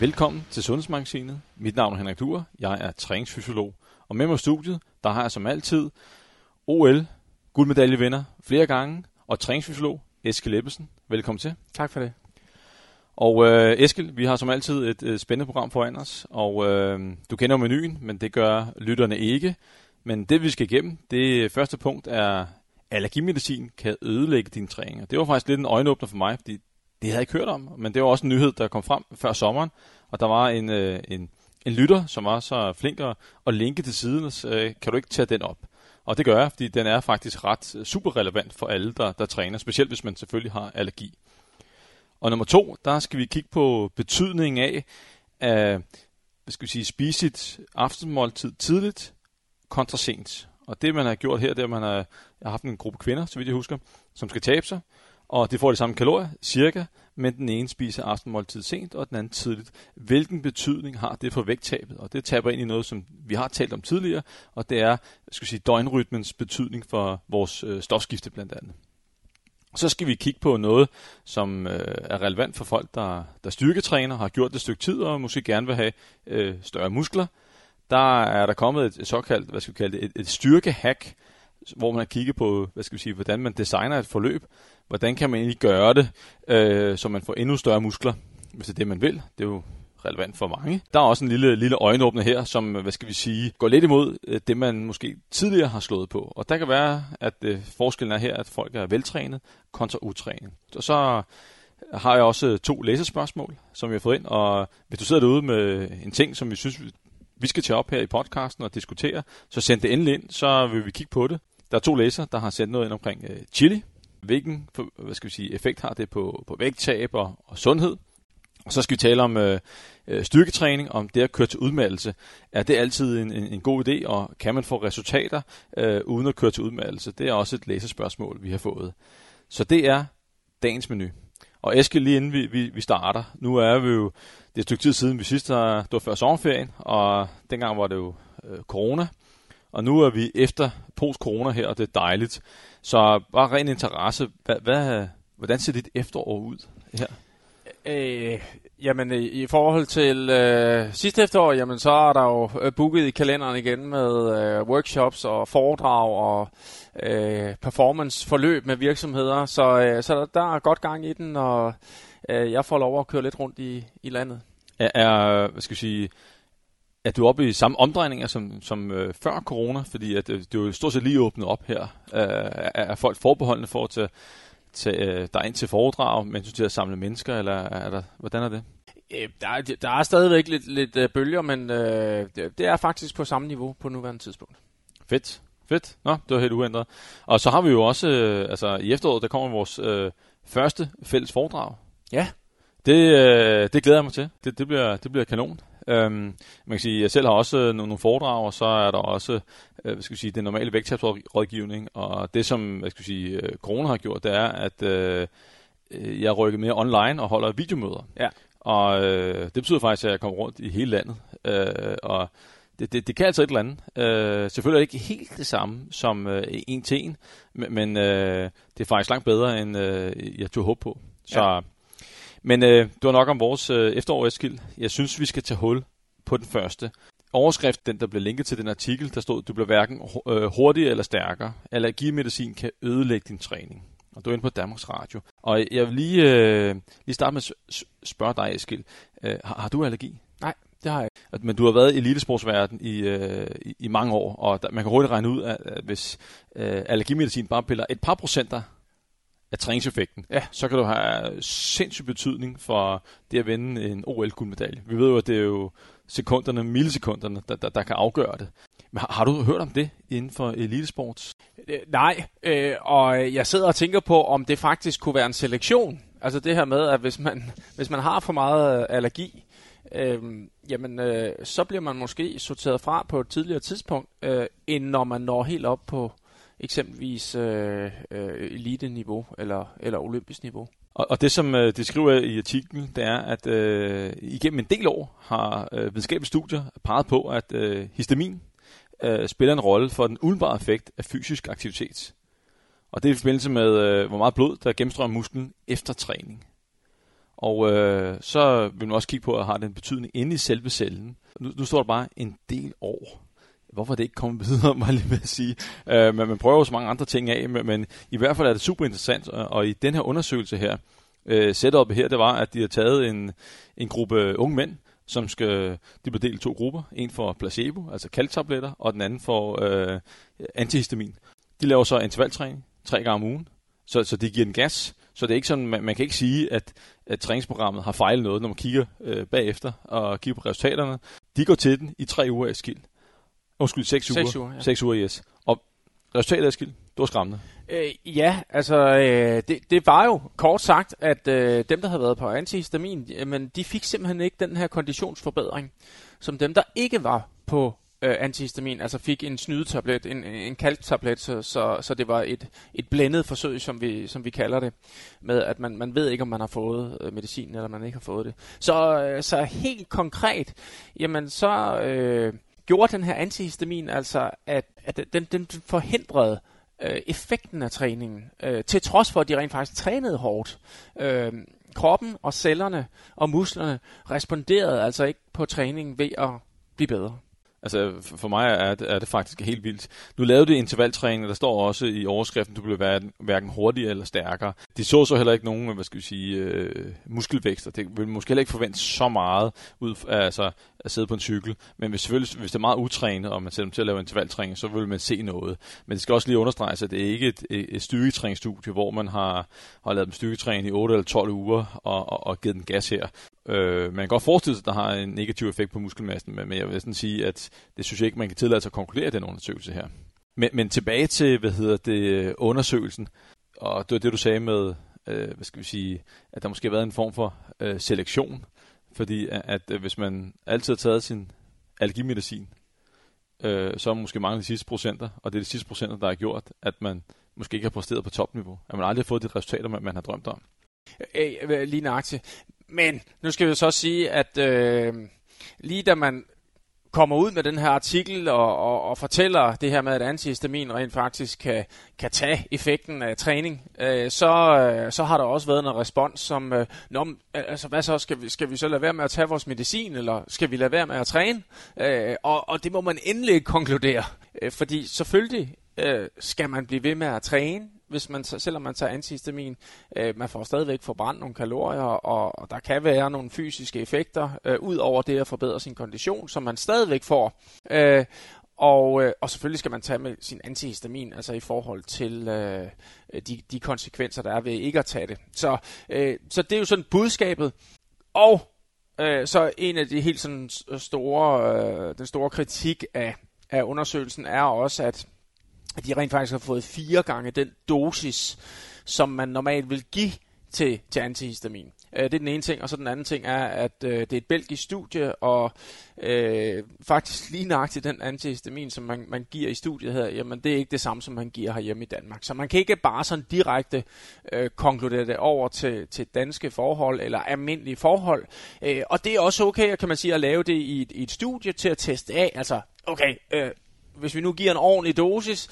Velkommen til Sundhedsmagasinet. Mit navn er Henrik Duer. Jeg er træningsfysiolog. Og med mig i studiet, der har jeg som altid OL, guldmedaljevinder flere gange, og træningsfysiolog Eskild Ebbesen. Velkommen til. Tak for det. Og Eskild, vi har som altid et spændende program foran os, og du kender menuen, men det gør lytterne ikke. Men det vi skal igennem, det første punkt er, allergimedicin kan ødelægge dine træninger. Det var faktisk lidt en øjenåbner for mig, fordi det havde jeg ikke hørt om, men det var også en nyhed, der kom frem før sommeren, og der var en lytter, som var så flink at linke til siden, så kan du ikke tage den op? Og det gør jeg, fordi den er faktisk ret super relevant for alle, der træner, specielt hvis man selvfølgelig har allergi. Og nummer 2, der skal vi kigge på betydningen af at spise sit aftensmåltid tidligt kontra sent. Og det man har gjort her, det er, at man har haft en gruppe kvinder, så vidt jeg husker, som skal tabe sig, og de får de samme kalorier, cirka, men den ene spiser aftensmåltid sent, og den anden tidligt. Hvilken betydning har det for vægttabet? Og det taber ind i noget, som vi har talt om tidligere, og det er døgnrytmens betydning for vores stofskifte blandt andet. Så skal vi kigge på noget, som er relevant for folk, der styrketræner, har gjort det et stykke tid, og måske gerne vil have større muskler. Der er der kommet et såkaldt, et styrkehack, hvor man har kigget på, hvordan man designer et forløb. Hvordan kan man egentlig gøre det, så man får endnu større muskler, hvis det er det, man vil. Det er jo relevant for mange. Der er også en lille øjenåbner her, som, går lidt imod det, man måske tidligere har slået på. Og der kan være, at forskellen er her, at folk er veltrænet kontra utrænet. Og så har jeg også 2 læserspørgsmål, som vi har fået ind. Og hvis du sidder derude med en ting, som vi synes, vi skal tage op her i podcasten og diskutere, så send det endelig ind, så vil vi kigge på det. Der er 2 læsere, der har sendt noget ind omkring chili. Hvilken effekt har det på vægttab og sundhed? Og så skal vi tale om styrketræning, om det at køre til udmattelse. Er det altid en god idé, og kan man få resultater uden at køre til udmattelse? Det er også et læserspørgsmål, vi har fået. Så det er dagens menu. Og Eskild, lige inden vi starter, nu er vi jo, det er et stykke tid siden, vi sidst det var før sommerferien, og dengang var det jo corona. Og nu er vi efter post-corona her, og det er dejligt. Så bare ren interesse, hvordan ser dit efterår ud her? Jamen i forhold til sidste efterår, jamen, så er der jo booket i kalenderen igen med workshops og foredrag og performanceforløb med virksomheder. Så der er godt gang i den, og jeg får lov at køre lidt rundt i landet. Er du oppe i samme omdrejninger som før corona? Fordi at det jo stort set lige åbnet op her. Er folk forbeholdende for at tage der ind til foredrag, men til at samle mennesker, eller hvordan er det? Der er stadigvæk lidt bølger, men det er faktisk på samme niveau på nuværende tidspunkt. Fedt. Nå, det var helt uændret. Og så har vi jo også, i efteråret, der kommer vores første fælles foredrag. Ja. Det glæder jeg mig til. Det bliver kanon. Man kan sige, at jeg selv har også nogle foredrag, og så er der også den normale vægttabsrådgivning, og det som corona har gjort, det er, at jeg rykker mere online og holder videomøder. Ja. Og det betyder faktisk, at jeg kommer rundt i hele landet, og det kan altså et eller andet. Selvfølgelig ikke helt det samme som en til en, men det er faktisk langt bedre, end jeg tog håb på. Så ja. Men det var nok om vores efterår, Eskild. Jeg synes, vi skal tage hul på den første. Overskriften, der blev linket til den artikel, der stod, du bliver hverken hurtigere eller stærkere. Allergimedicin kan ødelægge din træning. Og du er inde på Danmarks Radio. Og jeg vil lige starte med at spørge dig, Eskild. Har du allergi? Nej, det har jeg ikke. Men du har været i elitesportsverdenen i mange år, og man kan hurtigt regne ud, at hvis allergimedicin bare piller et par procenter af træningseffekten, ja, så kan du have sindssyg betydning for det at vinde en OL-guldmedalje. Vi ved jo, at det er jo millisekunderne, der kan afgøre det. Men har du hørt om det inden for elitesports? Nej, og jeg sidder og tænker på, om det faktisk kunne være en selektion. Altså det her med, at hvis man har for meget allergi, så bliver man måske sorteret fra på et tidligere tidspunkt, end når man når helt op på eksempelvis elite-niveau eller olympisk niveau. Og det, som de skriver i artiklen, det er, at igennem en del år har videnskabelige studier peget på, at histamin spiller en rolle for den umiddelbare effekt af fysisk aktivitet. Og det er i forbindelse med, hvor meget blod, der gennemstrømmer musklen efter træning. Og så vil man også kigge på, at har det en betydning inde i selve cellen. Nu står der bare en del år. Hvorfor er det ikke kommet videre, må jeg lige med at sige. Men man prøver jo så mange andre ting af, men i hvert fald er det super interessant. Og i den her undersøgelse her, setupet her, det var, at de har taget en gruppe unge mænd, som skal, de blev delt i to grupper. En for placebo, altså kaldtabletter, og den anden for antihistamin. De laver så intervaltræning 3 gange om ugen, så de giver en gas. Så det er ikke sådan, man kan ikke sige, at træningsprogrammet har fejlet noget, når man kigger bagefter og kigger på resultaterne. De går til den i 3 uger af Eskild. Undskyld, 6 uger. Ja. 6 uger, yes. Og resultatet af Eskild, det var skræmmende. Det var jo kort sagt, at dem, der havde været på antihistamin, men de fik simpelthen ikke den her konditionsforbedring, som dem, der ikke var på antihistamin, altså fik en snydetablet, en kalktablet, så det var et blændet forsøg, som vi kalder det, med at man ved ikke, om man har fået medicin, eller man ikke har fået det. Så helt konkret, jamen så gjorde den her antihistamin altså, at den forhindrede effekten af træningen, til trods for, at de rent faktisk trænede hårdt. Kroppen og cellerne og musklerne responderede altså ikke på træningen ved at blive bedre. Altså for mig er det faktisk helt vildt. Nu lavede du intervaltræning, og der står også i overskriften, du blev hverken hurtigere eller stærkere. De så heller ikke nogen, muskelvækster. Det ville måske heller ikke forvente så meget ud af at sidde på en cykel. Men hvis det er meget utrænet, og man sætter dem til at lave intervaltræning, så vil man se noget. Men det skal også lige understreges, at det ikke er et styrketræningsstudie, hvor man har lavet dem styrketræning i 8 eller 12 uger og givet den gas her. Man kan godt forestille sig, at der har en negativ effekt på muskelmassen, men jeg vil sådan sige, at det synes jeg ikke, man kan tillade sig at konkludere den undersøgelse her. Men tilbage til, undersøgelsen, og det var det, du sagde med, at der måske har været en form for selektion, fordi at hvis man altid har taget sin allergimedicin, så er man måske mange af de sidste procenter, og det er de sidste procenter, der har gjort, at man måske ikke har præsteret på topniveau, at man aldrig har fået de resultater, man har drømt om. Lige nøjagtigt. Men nu skal vi så sige, at lige da man kommer ud med den her artikel og fortæller det her med, at antihistamin rent faktisk kan tage effekten af træning, så har der også været en respons som, hvad så, skal vi så lade være med at tage vores medicin, eller skal vi lade være med at træne? Og det må man endelig konkludere, fordi selvfølgelig skal man blive ved med at træne, hvis man, selvom man tager antihistamin, man får stadigvæk forbrændt nogle kalorier, og der kan være nogle fysiske effekter, ud over det at forbedre sin kondition, som man stadigvæk får. Og selvfølgelig skal man tage med sin antihistamin, altså i forhold til de konsekvenser, der er ved ikke at tage det. Så det er jo sådan budskabet. Og så en af de helt sådan store, den store kritik af undersøgelsen er også, at de rent faktisk har fået 4 gange den dosis, som man normalt vil give til antihistamin. Det er den ene ting, og så den anden ting er, at det er et belgisk studie, og faktisk lige nøjagtigt den antihistamin, som man giver i studiet her, jamen det er ikke det samme, som man giver herhjemme i Danmark. Så man kan ikke bare sådan direkte konkludere det over til danske forhold eller almindelige forhold. Og det er også okay, kan man sige, at lave det i et studie til at teste af, altså okay, hvis vi nu giver en ordentlig dosis,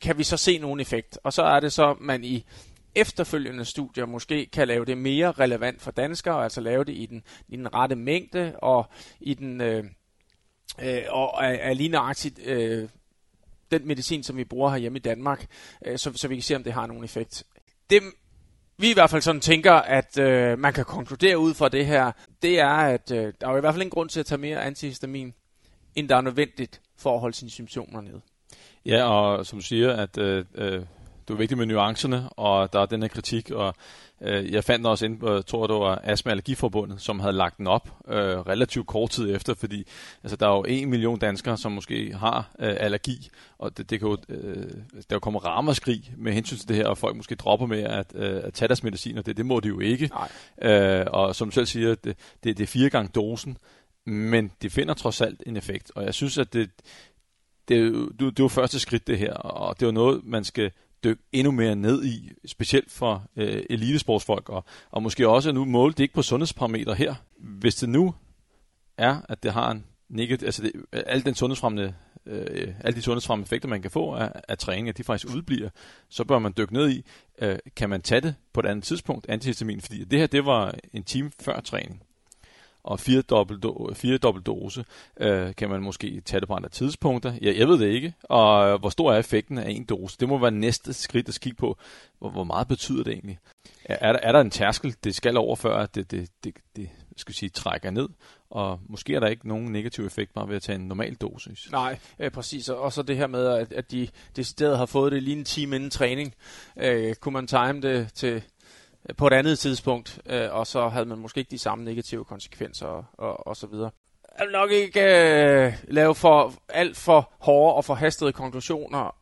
kan vi så se nogen effekt. Og så er det så, man i efterfølgende studier måske kan lave det mere relevant for danskere, altså lave det i den rette mængde, og i den og er lige nøjagtigt den medicin, som vi bruger herhjemme i Danmark, så vi kan se, om det har nogen effekt. Det vi i hvert fald sådan tænker, at man kan konkludere ud fra det her, det er, at der er i hvert fald ingen grund til at tage mere antihistamin, end der er nødvendigt for at holde sine symptomer nede. Ja, og som du siger, at det er vigtigt med nuancerne, og der er den her kritik, og jeg fandt den også inde på, jeg tror, det var Astma Allergiforbundet, som havde lagt den op relativt kort tid efter, fordi altså, der er jo 1 million danskere, som måske har allergi, og det kan jo, der kommer ramaskrig med hensyn til det her, og folk måske dropper med at tage deres medicin, og det må de jo ikke. Og som du selv siger, det er 4 gange dosen, men det finder trods alt en effekt, og jeg synes, at det var første skridt det her, og det var noget, man skal dykke endnu mere ned i, specielt for elitesportsfolk, og måske også nu måle det ikke på sundhedsparametre her. Hvis det nu er, at det har en negativ, altså al den sundhedsfremmende alle de sundhedsfremme effekter, man kan få af træning, at de faktisk udbliver, så bør man dykke ned i, kan man tage det på et andet tidspunkt, antihistamin, fordi det her, det var en time før træning, og fire dobbelt dose, kan man måske tage det på andre tidspunkter. Ja, jeg ved det ikke, og hvor stor er effekten af en dose? Det må være næste skridt at kigge på, hvor meget betyder det egentlig? Er der en tærskel, det skal overføre, at det skal sige, trækker ned, og måske er der ikke nogen negativ effekt bare ved at tage en normal dosis. Nej, præcis. Og så det her med, at de decideret har fået det lige en time inden træning. Kunne man time det til på et andet tidspunkt, og så havde man måske ikke de samme negative konsekvenser og så videre. Jeg vil nok ikke lave for alt for hårde og forhastede konklusioner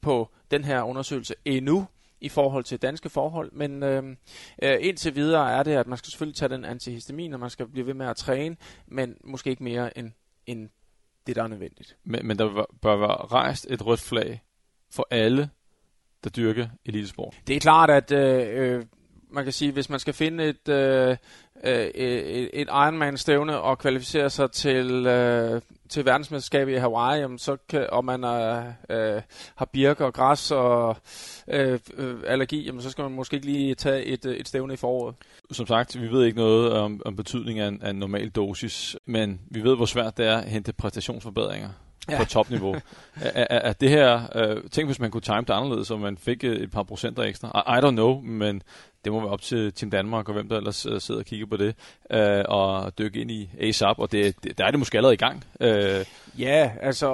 på den her undersøgelse endnu i forhold til danske forhold, men indtil videre er det, at man skal selvfølgelig tage den antihistamin, og man skal blive ved med at træne, men måske ikke mere end det, der er nødvendigt. Men der bør være rejst et rødt flag for alle, der dyrker elitesport. Det er klart, at man kan sige, hvis man skal finde et Ironman-stævne og kvalificere sig til verdensmesterskabet i Hawaii, jamen så kan, og man har birke og græs og allergi, jamen så skal man måske ikke lige tage et stævne i foråret. Som sagt, vi ved ikke noget om betydningen af en normal dosis, men vi ved, hvor svært det er at hente præstationsforbedringer. Ja. På topniveau. At det her, tænk hvis man kunne time det anderledes, og man fik et par procenter ekstra. I don't know, men det må være op til Team Danmark, og hvem der ellers sidder og kigger på det, og dykke ind i ASAP, og der er det måske allerede i gang. Ja, altså,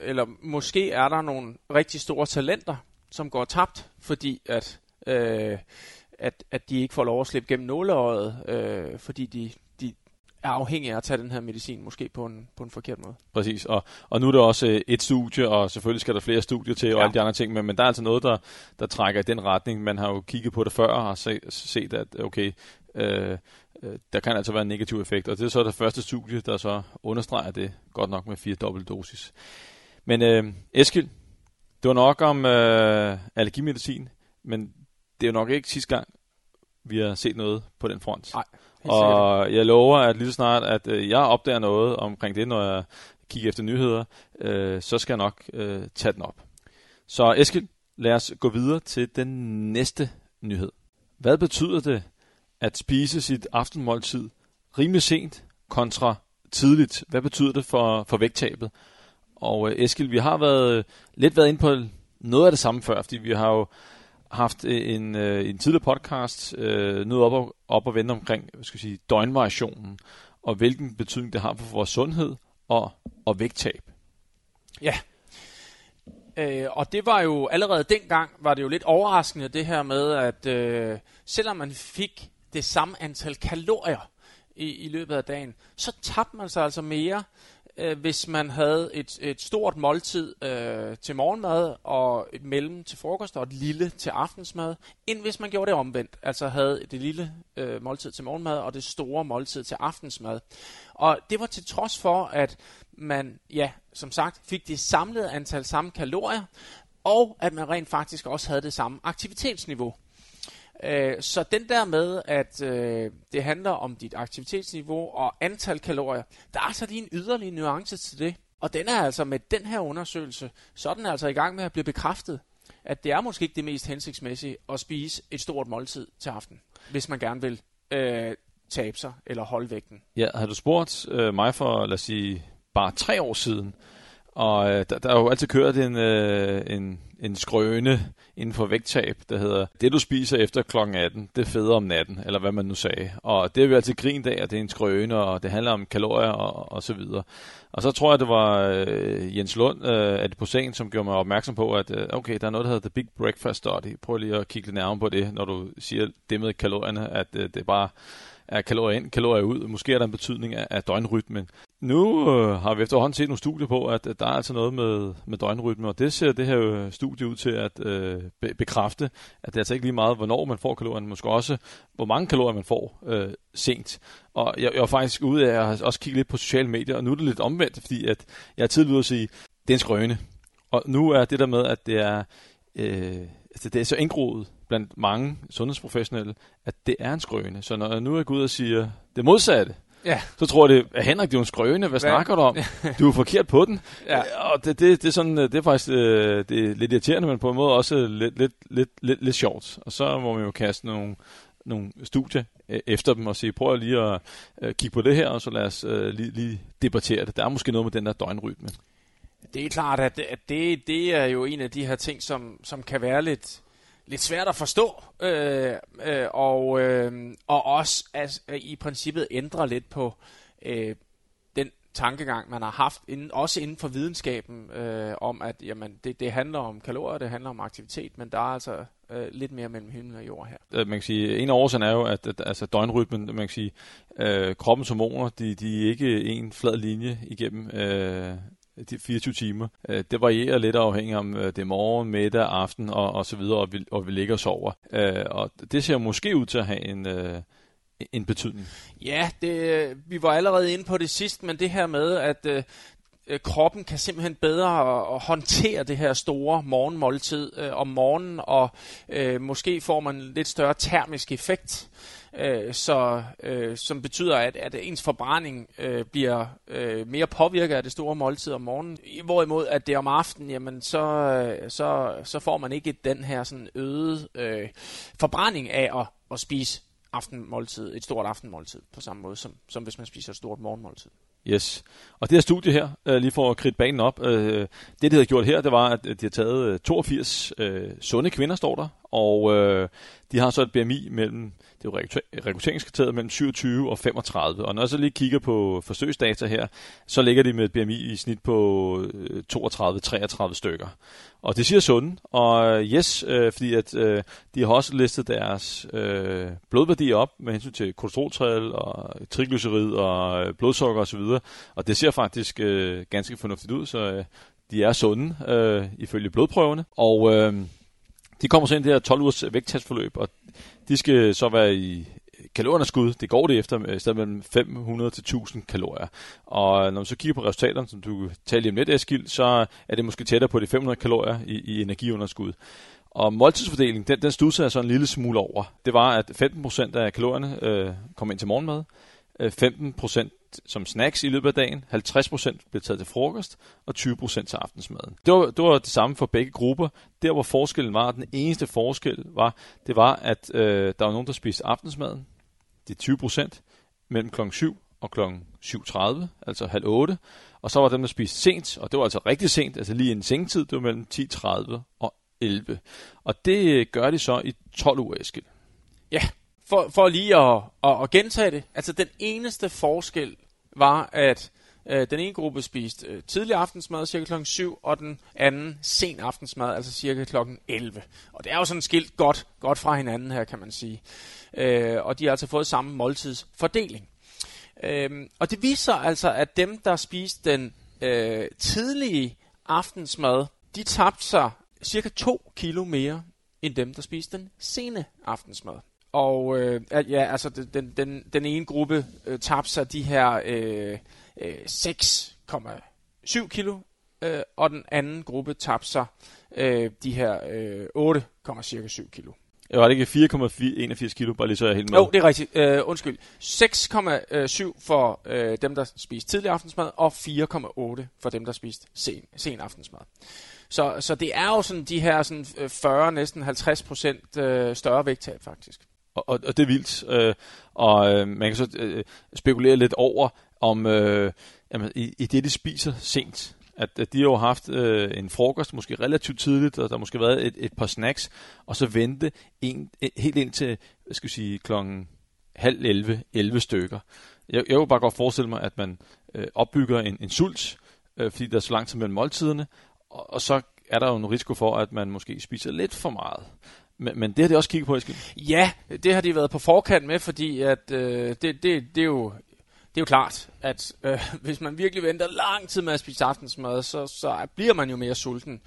eller måske er der nogle rigtig store talenter, som går tabt, fordi at de ikke får lov at slippe gennem nåleøjet, fordi de er afhængig af at tage den her medicin, måske på en forkert måde. Præcis, og nu er der også et studie, og selvfølgelig skal der flere studier til, og alle de andre ting, men der er altså noget, der trækker i den retning. Man har jo kigget på det før, og har set, at okay, der kan altså være en negativ effekt, og det er så det første studie, der så understreger det, godt nok med 4 dobbelt dosis. Men Eskild, det var nok om allergimedicin, men det er jo nok ikke sidste gang, vi har set noget på den front. Nej. Og jeg lover, at lige så snart, at jeg opdager noget omkring det, når jeg kigger efter nyheder, så skal jeg nok tage den op. Så Eskild, lad os gå videre til den næste nyhed. Hvad betyder det at spise sit aftenmåltid rimelig sent kontra tidligt? Hvad betyder det for vægttabet? Og Eskild, vi har lidt været inde på noget af det samme før, fordi vi har jo haft en tidligere podcast noget op og vende omkring døgnvariationen, og hvilken betydning det har for vores sundhed og vægttab. Ja, og det var jo allerede dengang, var det jo lidt overraskende det her med, at selvom man fik det samme antal kalorier i løbet af dagen, så tabte man sig altså mere, hvis man havde et stort måltid til morgenmad, og et mellem til frokost, og et lille til aftensmad, end hvis man gjorde det omvendt. Altså havde det lille måltid til morgenmad, og det store måltid til aftensmad. Og det var til trods for, at man, ja, som sagt, fik det samlede antal samme kalorier, og at man rent faktisk også havde det samme aktivitetsniveau. Så den der med, at det handler om dit aktivitetsniveau og antal kalorier, der er så lige en yderlig nuance til det. Og den er altså med den her undersøgelse, så er den altså i gang med at blive bekræftet, at det er måske ikke det mest hensigtsmæssige at spise et stort måltid til aften, hvis man gerne vil tabe sig eller holde vægten. Ja, har du spurgt mig for, lad os sige, bare 3 år siden, og der er jo altid kørt en skrøne inden for vægttab, der hedder, det du spiser efter kl. 18, det er federe om natten, eller hvad man nu sagde. Og det er jo altid grint af, at det er en skrøne, og det handler om kalorier og så videre. Og så tror jeg, det var Jens Lund Adiposen, som gjorde mig opmærksom på, at okay, der er noget, der hedder The Big Breakfast Study. Prøv lige at kigge lidt nærmere på det, når du siger det med kalorierne, at det bare er kalorier ind, kalorier ud. Måske er der en betydning af døgnrytmen. Nu har vi efterhånden set nogle studier på, at der er altså noget med døgnrytmen, og det ser det her studie ud til at bekræfte, at det er altså ikke lige meget, hvornår man får kalorierne, men måske også, hvor mange kalorier man får sent. Og jeg var faktisk ude af at også kigge lidt på sociale medier, og nu er det lidt omvendt, fordi at jeg tidligere at sige, det er en skrøne. Og nu er det der med, at det er, det er så indgroet blandt mange sundhedsprofessionelle, at det er en skrøne. Så når jeg nu er gået ud og siger det modsatte, ja. Så tror jeg, at Henrik, det er en skrøne. Hvad snakker du om? Du er forkert på den. Ja. Og det er sådan, det er faktisk det er lidt irriterende, men på en måde også lidt sjovt. Og så må man jo kaste nogle studier efter dem og sige, prøv lige at kigge på det her, og så lad os lige debattere det. Der er måske noget med den der døgnrytme. Det er klart, at det er jo en af de her ting, som kan være lidt svært at forstå, og også i princippet ændre lidt på den tankegang, man har haft, også inden for videnskaben, om at jamen, det handler om kalorier, det handler om aktivitet, men der er altså lidt mere mellem himmel og jord her. Man kan sige, en af årsagerne er jo, at altså døgnrytmen, man kan sige, kroppens hormoner, de er ikke en flad linje igennem de 24 timer. Det varierer lidt afhængig om det er morgen, middag, aften og så videre, og vi ligger og sover. Og det ser måske ud til at have en betydning. Ja, vi var allerede inde på det sidste, men det her med, at kroppen kan simpelthen bedre håndtere det her store morgenmåltid om morgenen, og måske får man en lidt større termisk effekt, som betyder, at ens forbrænding bliver mere påvirket af det store måltid om morgenen. Hvorimod, at det om aftenen, jamen, så får man ikke den her sådan øget forbrænding af at spise aftenmåltid, et stort aftenmåltid, på samme måde som hvis man spiser et stort morgenmåltid. Yes. Og det her studie her, lige for at kridte banen op, det de havde gjort her, det var, at de har taget 82 sunde kvinder, står der, og de har så et BMI mellem, det er jo rekrutteringskriteriet, mellem 27 og 35. Og når jeg så lige kigger på forsøgsdata her, så ligger de med et BMI i snit på 32-33 stykker. Og det siger sunde, og yes, fordi at de har også listet deres blodværdier op med hensyn til kolesteroltal og triglycerid og blodsukker osv. Og det ser faktisk ganske fornuftigt ud, så de er sunde ifølge blodprøverne. Og de kommer så ind i det her 12-ugers vægttabsforløb, og de skal så være i kalorieunderskud. Det går det efter, i stedet mellem 500 til 1000 kalorier. Og når man så kigger på resultaterne, som du taler lige om lidt, Eskild, så er det måske tættere på de 500 kalorier i energiunderskud. Og måltidsfordelingen, den studser jeg så en lille smule over. Det var, at 15% af kalorierne kom ind til morgenmad, 15% som snacks i løbet af dagen, 50% blev taget til frokost, og 20% til aftensmaden. Det var det samme for begge grupper. Der, hvor forskellen var, den eneste forskel var, det var, at der var nogen, der spiste aftensmaden, det er 20%, mellem kl. 7 og kl. 7.30, altså halv 8, og så var dem, der spiste sent, og det var altså rigtig sent, altså lige en sengetid, det var mellem 10.30 og 11. Og det gør de så i 12 uger, Eskild. Ja, for lige at gentage det, altså den eneste forskel var, at den ene gruppe spiste tidlig aftensmad, cirka klokken 7, og den anden sen aftensmad, altså cirka klokken 11. Og det er jo sådan skilt godt fra hinanden her, kan man sige. Og de har altså fået samme måltidsfordeling. Og det viser altså, at dem, der spiste den tidlige aftensmad, de tabte sig cirka 2 kilo mere, end dem, der spiste den sene aftensmad. Og altså den ene gruppe tabte sig de her 6,7 kilo, og den anden gruppe tabte sig de her 8,7 kilo. Ja, var det ikke 4,81 kilo, bare lige så jeg helt med? Jo, det er rigtigt. Undskyld. 6,7 for dem, der spiste tidlig aftensmad, og 4,8 for dem, der spiste sen aftensmad. Så det er jo sådan de her sådan 40, næsten 50% større vægttab faktisk. Og det er vildt. Og man kan så spekulere lidt over, om jamen, i det, de spiser sent, at de har haft en frokost, måske relativt tidligt, og der måske været et par snacks, og så vente helt ind til, hvad skal jeg sige, klokken halv 11, 11 stykker. Jeg kunne bare godt forestille mig, at man opbygger en sult, fordi der er så lang tid mellem måltiderne, og så er der jo en risiko for, at man måske spiser lidt for meget. Men det har de også kigget på, Eskild? Ja, det har de været på forkant med, fordi at det er jo... Det er jo klart, at hvis man virkelig venter lang tid med at spise aftensmad, så bliver man jo mere sulten.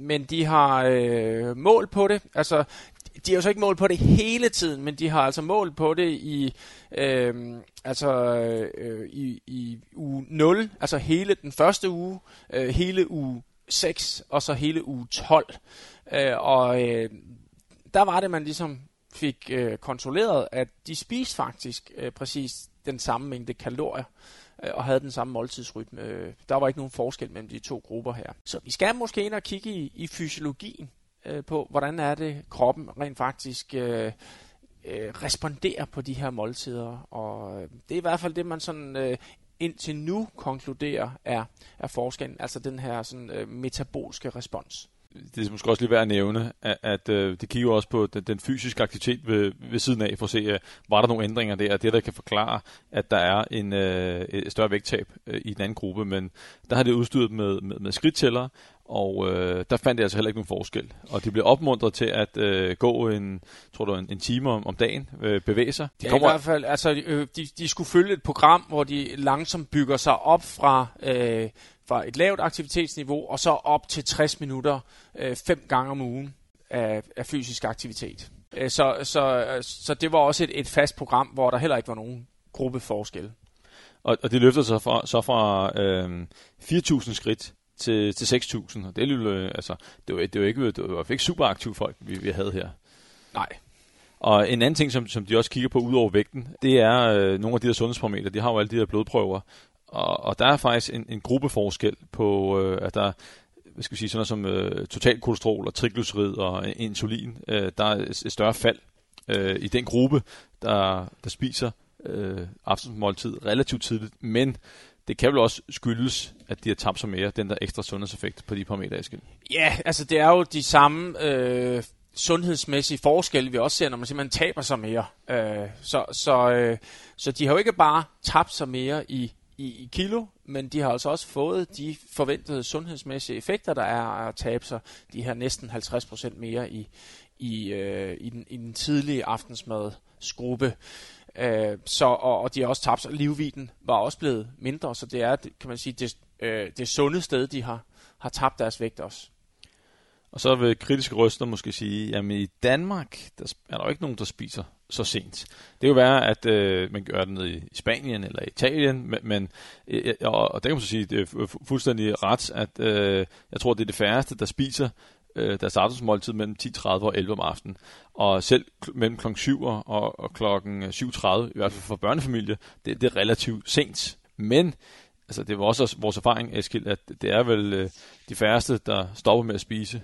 Men de har målt på det. Altså, de har jo så ikke målt på det hele tiden, men de har altså målt på det i uge 0, altså hele den første uge, hele uge 6 og så hele uge 12. Der var det, man ligesom fik kontrolleret, at de spiste faktisk præcis den samme mængde kalorier og havde den samme måltidsrytme. Der var ikke nogen forskel mellem de to grupper her. Så vi skal måske ind og kigge i fysiologien på, hvordan er det, kroppen rent faktisk responderer på de her måltider. Og det er i hvert fald det, man sådan indtil nu konkluderer er forskellen, altså den her sådan, metabolske respons. Det er måske også lige værd at nævne, at det kigger også på den fysiske aktivitet ved siden af, for at se, var der nogle ændringer der, og det der kan forklare, at der er et større vægttab i den anden gruppe, men der har det udstyret med skridttæller, og der fandt jeg altså heller ikke nogen forskel. Og de blev opmuntret til at gå en time om dagen, bevæge sig. I hvert fald, altså, de skulle følge et program, hvor de langsomt bygger sig op fra et lavt aktivitetsniveau, og så op til 60 minutter 5 gange om ugen af fysisk aktivitet. Så det var også et fast program, hvor der heller ikke var nogen gruppeforskel. Og det løftede sig fra 4.000 skridt til 6.000. Det var ikke superaktive folk, vi havde her. Nej. Og en anden ting, som de også kigger på ud over vægten, det er nogle af de her sundhedsparametre. De har jo alle de her blodprøver. Og der er faktisk en gruppeforskel på, at der sådan som total kolesterol og triglycerid og insulin, der er et større fald i den gruppe, der spiser aftensmåltid relativt tidligt, men det kan vel også skyldes, at de har tabt sig mere, den der ekstra sundhedseffekt på de parametre, Eskild. Ja, altså det er jo de samme sundhedsmæssige forskelle, vi også ser, når man simpelthen taber sig mere. Så de har jo ikke bare tabt sig mere i kilo, men de har altså også fået de forventede sundhedsmæssige effekter, der er at tabe sig de her næsten 50% mere i den tidlige aftensmadsgruppe. Og de har også tabt sig. Livvidden var også blevet mindre, så det er, kan man sige, det sunde sted, de har tabt deres vægt også. Og så vil kritiske røster måske sige, jamen i Danmark, der er der jo ikke nogen, der spiser så sent. Det kan jo være, at man gør det ned i Spanien eller Italien, og der kan man så sige, det er fuldstændig ret, at jeg tror, det er det færreste, der spiser deres aftensmåltid mellem 10.30 og 11 om aftenen. Og selv mellem kl. 7 og kl. 7.30, i hvert fald for børnefamilie, det er relativt sent. Men altså, det var også vores erfaring, Eskild, at det er vel de færreste, der stopper med at spise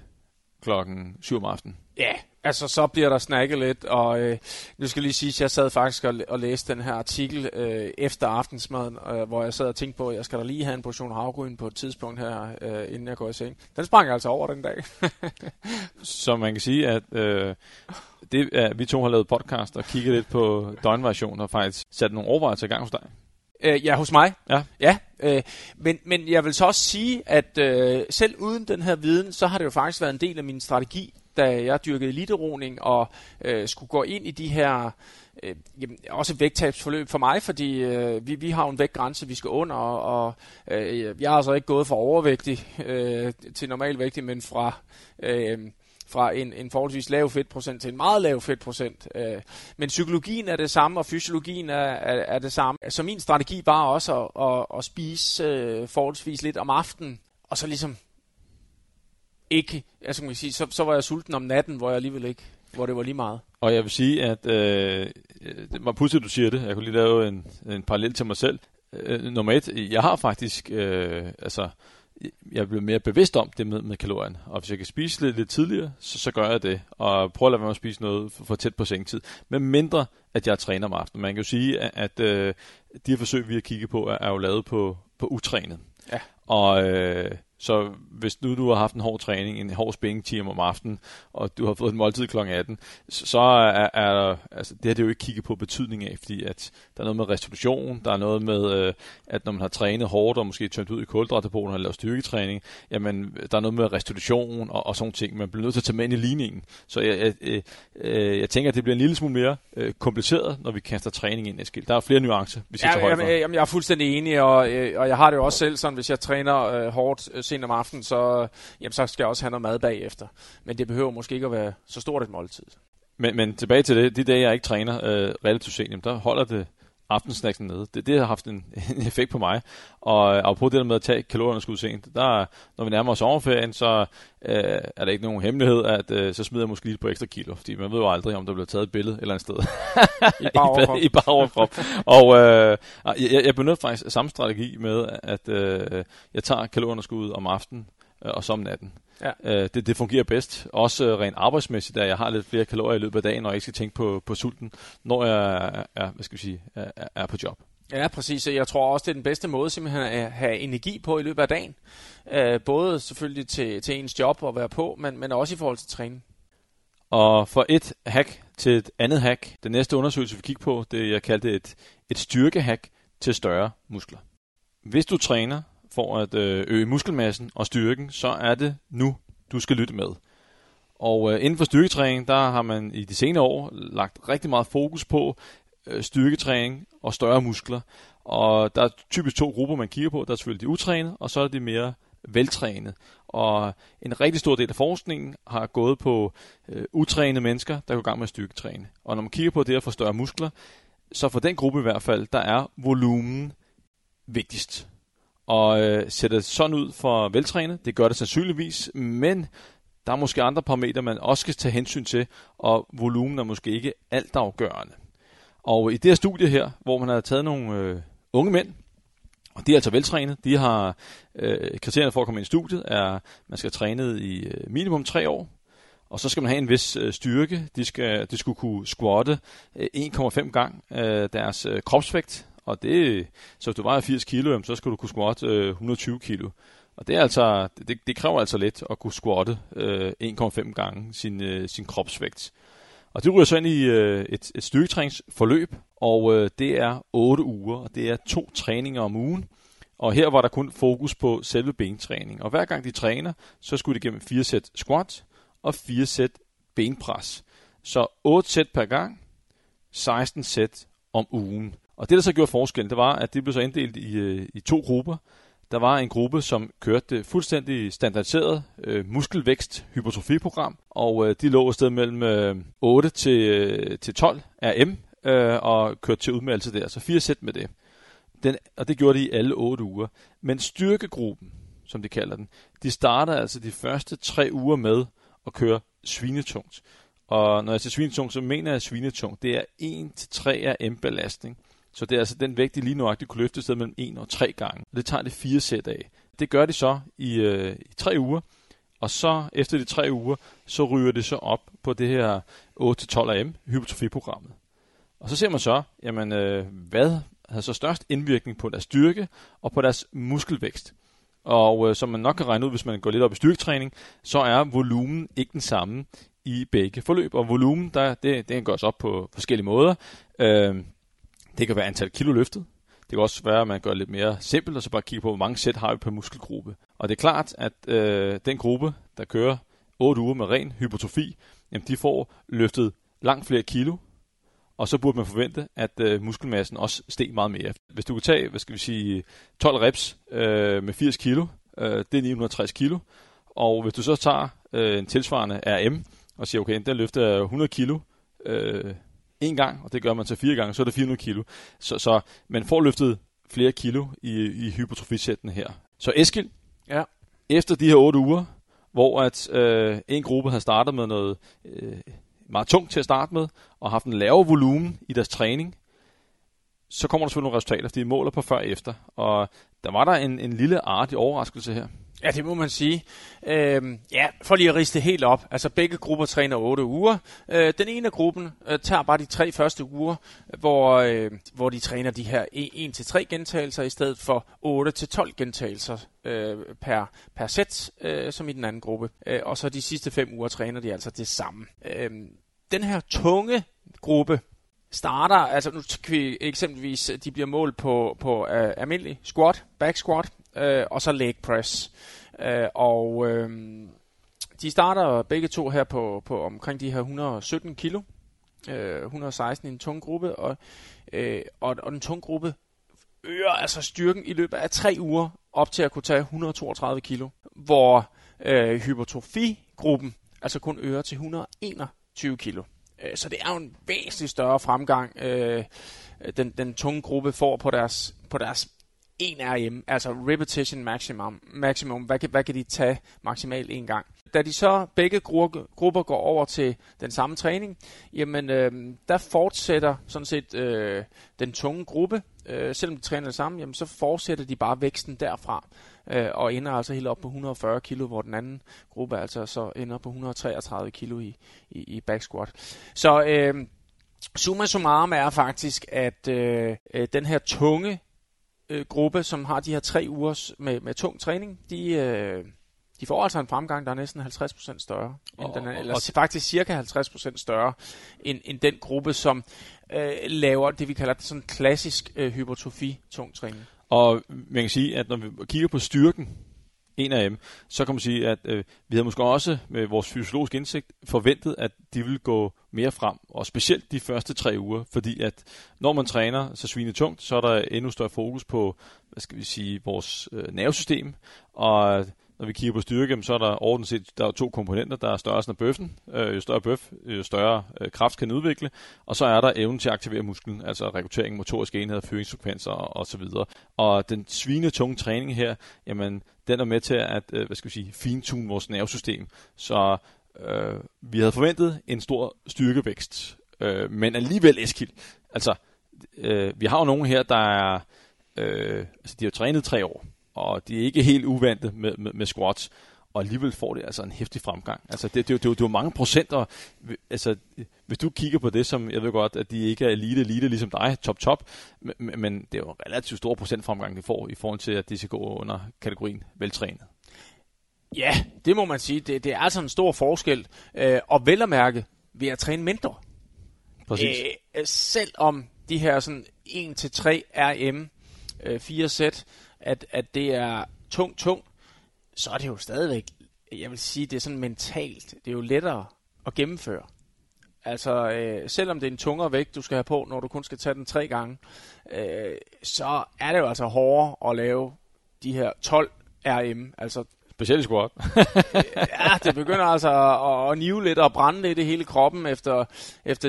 klokken 7 om aftenen. Ja, altså så bliver der snakket lidt, og nu skal lige sige, at jeg sad faktisk og læste den her artikel efter aftensmaden, hvor jeg sad og tænkte på, at jeg skal da lige have en portion havgryn på et tidspunkt her, inden jeg går i seng. Den sprang jeg altså over den dag. Så man kan sige, at vi to har lavet podcast og kigget lidt på døgnvariationen og faktisk sat nogle overvejelser i gang hos dig. Ja, hos mig. Ja. Men jeg vil så også sige, at selv uden den her viden, så har det jo faktisk været en del af min strategi, da jeg dyrkede eliteroning og skulle gå ind i de her også vægttabsforløb for mig, fordi vi har en vægtgrænse, vi skal under, og jeg har altså ikke gået fra overvægtig til normalvægtig, men fra en forholdsvis lav fedtprocent til en meget lav fedtprocent. Men psykologien er det samme, og fysiologien er det samme. Så min strategi var også at spise forholdsvis lidt om aftenen, og så ligesom ikke, altså man kan sige, så var jeg sulten om natten, hvor det var lige meget. Og jeg vil sige, at det var pudsigt, du siger det. Jeg kunne lige lave en parallel til mig selv. Nummer 1, jeg har faktisk, jeg bliver mere bevidst om det med kalorien. Og hvis jeg kan spise lidt tidligere, så gør jeg det. Og prøver at lade være med at spise noget for tæt på sengetid. Men mindre, at jeg træner om aftenen. Man kan jo sige, at de her forsøg, vi har kigget på, er jo lavet på utrænet. Ja. Og så hvis nu du har haft en hård træning, en hård spændingstime om aftenen, og du har fået en måltid kl. 18, så er der, altså det har det jo ikke kigget på betydning af, fordi at der er noget med restitution, der er noget med, at når man har trænet hårdt og måske tømt ud i kulhydratdepoten og lavet styrketræning, jamen der er noget med restitution og sådan ting, man bliver nødt til at tage med ind i ligningen. Så jeg tænker, at det bliver en lille smule mere kompliceret, når vi kaster træning ind, Eskild. Der er flere nuancer, vi skal tage højde for. Jamen, jeg er fuldstændig enig, og jeg har det jo også selv sådan, hvis jeg træner hårdt sent om aftenen, så skal jeg også have noget mad bagefter. Men det behøver måske ikke at være så stort et måltid. Men tilbage til det, de dage jeg ikke træner relativt sent, der holder det aftensnacksen nede. Det har haft en effekt på mig. Og apropos det der med at tage kalorieunderskud sent, der, når vi nærmer os sommerferien, så er der ikke nogen hemmelighed, at så smider jeg måske lidt på ekstra kilo, fordi man ved jo aldrig, om der bliver taget et billede et eller andet sted. I bare overkrop. Og jeg benytter faktisk samme strategi med, at jeg tager kalorieunderskuddet om aftenen og som natten. Ja. Det fungerer bedst, også rent arbejdsmæssigt, da jeg har lidt flere kalorier i løbet af dagen, og jeg ikke skal tænke på sulten, når jeg er på job. Ja, præcis. Jeg tror også, det er den bedste måde simpelthen at have energi på i løbet af dagen. Både selvfølgelig til ens job og være på, men også i forhold til træning. Og fra et hack til et andet hack. Den næste undersøgelse, vi kigger på, det jeg kaldte et styrkehack til større muskler. Hvis du træner for at øge muskelmassen og styrken, så er det nu, du skal lytte med. Og inden for styrketræning, der har man i de senere år lagt rigtig meget fokus på styrketræning og større muskler. Og der er typisk to grupper, man kigger på. Der er selvfølgelig de utrænede, og så er de mere veltrænede. Og en rigtig stor del af forskningen har gået på utrænede mennesker, der går i gang med at styrketræne. Og når man kigger på det at få større muskler, så for den gruppe i hvert fald, der er volumen vigtigst. Og ser det sådan ud for veltrænet, det gør det sandsynligvis, men der er måske andre parametre, man også skal tage hensyn til, og volumen er måske ikke altafgørende. Og i det her studie her, hvor man har taget nogle unge mænd, og de er altså veltrænet, de har kriterierne for at komme ind i studiet, er, man skal have trænet i minimum 3 år, og så skal man have en vis styrke, de skulle kunne squatte 1,5 gang deres kropsvægt. Og det, så hvis du vejer 80 kilo, så skal du kunne squatte 120 kilo. Og det er altså, det kræver altså lidt at kunne squatte 1,5 gange sin kropsvægt. Og det ryger så ind i et styrketræningsforløb, og det er 8 uger, og det er 2 træninger om ugen. Og her var der kun fokus på selve bentræning. Og hver gang de træner, så skulle de gennem 4 sæt squat og 4 sæt benpres. Så 8 sæt per gang, 16 sæt om ugen. Og det, der så gjorde forskellen, det var, at det blev så inddelt i 2 grupper. Der var en gruppe, som kørte det fuldstændig standardiseret muskelvækst-hypertrofiprogram, og de lå et sted mellem 8 til 12 RM og kørte til udmeldelse der, så 4 sæt med det. Og det gjorde de i alle 8 uger. Men styrkegruppen, som de kalder den, de starter altså de første 3 uger med at køre svinetungt. Og når jeg siger svinetungt, så mener jeg svinetungt. Det er 1-3 RM belastning. Så det er altså den vægt, de lige nøjagtigt kunne løfte sted mellem 1 og 3 gange. Og det tager det 4 sæt af. Det gør de så i 3 uger. Og så efter de 3 uger, så ryger det så op på det her 8-12 RM hypertrofiprogrammet. Og så ser man så, jamen, hvad havde så størst indvirkning på deres styrke og på deres muskelvækst. Og som man nok kan regne ud, hvis man går lidt op i styrketræning, så er volumen ikke den samme i begge forløb. Og volumen, det kan gøres op på forskellige måder. Det kan være antal kilo løftet. Det kan også være, at man gør lidt mere simpelt, og så bare kigge på, hvor mange sæt har vi per muskelgruppe. Og det er klart, at den gruppe, der kører 8 uger med ren hypertrofi, jamen, de får løftet langt flere kilo, og så burde man forvente, at muskelmassen også steg meget mere. Hvis du kan tage, 12 reps med 80 kilo, det er 960 kilo, og hvis du så tager en tilsvarende RM, og siger, okay, den løfter 100 kilo, en gang, og det gør man så 4 gange, så er det 400 kilo. Så man får løftet flere kilo i hypertrofisættene her. Så Eskild, ja. Efter de her 8 uger, hvor at en gruppe havde startet med noget meget tungt til at starte med, og haft en lavere volumen i deres træning, så kommer der selvfølgelig nogle resultater, fordi de måler på før og efter. Og der var der en lille artig overraskelse her. Ja, det må man sige. For lige at riste det helt op. Altså begge grupper træner 8 uger. Den ene af gruppen tager bare de 3 første uger, hvor de træner de her 1-3 gentagelser i stedet for 8-12 gentagelser per sæt, som i den anden gruppe. Og så de sidste 5 uger træner de altså det samme. Den her tunge gruppe starter, altså nu kan vi eksempelvis, de bliver målt på almindelig squat, back squat, og så leg press. De starter begge to her på omkring de her 117 kilo, 116 i en tung gruppe, og den tung gruppe øger altså styrken i løbet af 3 uger op til at kunne tage 132 kilo, hvor hypertrofigruppen altså kun øger til 121 kilo. Så det er jo en væsentlig større fremgang, den tunge gruppe får på deres RM, altså repetition maximum. Hvad kan de tage maksimalt en gang? Da de så begge grupper går over til den samme træning, jamen der fortsætter sådan set den tunge gruppe, selvom de træner det samme, jamen så fortsætter de bare væksten derfra, og ender altså helt op på 140 kilo, hvor den anden gruppe altså så ender på 133 kilo i back squat. Så summa summarum er faktisk, at den her tunge gruppe, som har de her 3 uger med tung træning, de får altså en fremgang, der er næsten 50% større. Faktisk cirka 50% større end den gruppe, som laver det, vi kalder det sådan klassisk hypertrofi-tung træning. Og man kan sige, at når vi kigger på styrken, en af dem, så kan man sige, at vi havde måske også med vores fysiologiske indsigt forventet, at de ville gå mere frem, og specielt de første 3 uger, fordi at når man træner så svinetungt, så er der endnu større fokus på, hvad skal vi sige, vores nervesystem, og når vi kigger på styrke, så er der overordnet set der er 2 komponenter. Der er størrelsen af bøffen. Jo større bøf, jo større kraft kan udvikle. Og så er der evnen til at aktivere musklen, altså rekruttering, motoriske enheder, føringsfrekvenser osv. Og den svinetunge træning her, jamen, den er med til at fintune vores nervesystem. Så vi havde forventet en stor styrkevækst. Men alligevel, Eskild, altså, vi har jo nogen her, der er, de har trænet 3 år. Og de er ikke helt uvante med squats, og alligevel får det altså en heftig fremgang. Altså det er jo mange procenter. Altså hvis du kigger på det, som jeg ved godt, at de ikke er elite ligesom dig, top, men det er jo en relativt stor procentfremgang, de får i forhold til, at de skal gå under kategorien veltrænet. Ja, det må man sige. Det er altså en stor forskel, og vel at mærke ved at træne mindre. Præcis. Selvom de her sådan 1-3 RM, 4 sæt, at det er tung, så er det jo stadigvæk, jeg vil sige, det er sådan mentalt, det er jo lettere at gennemføre. Altså, selvom det er en tungere vægt, du skal have på, når du kun skal tage den 3 gange, så er det jo altså hårdere at lave de her 12 RM, altså specielt squat. Ja, det begynder altså at nive lidt og brænde lidt i hele kroppen efter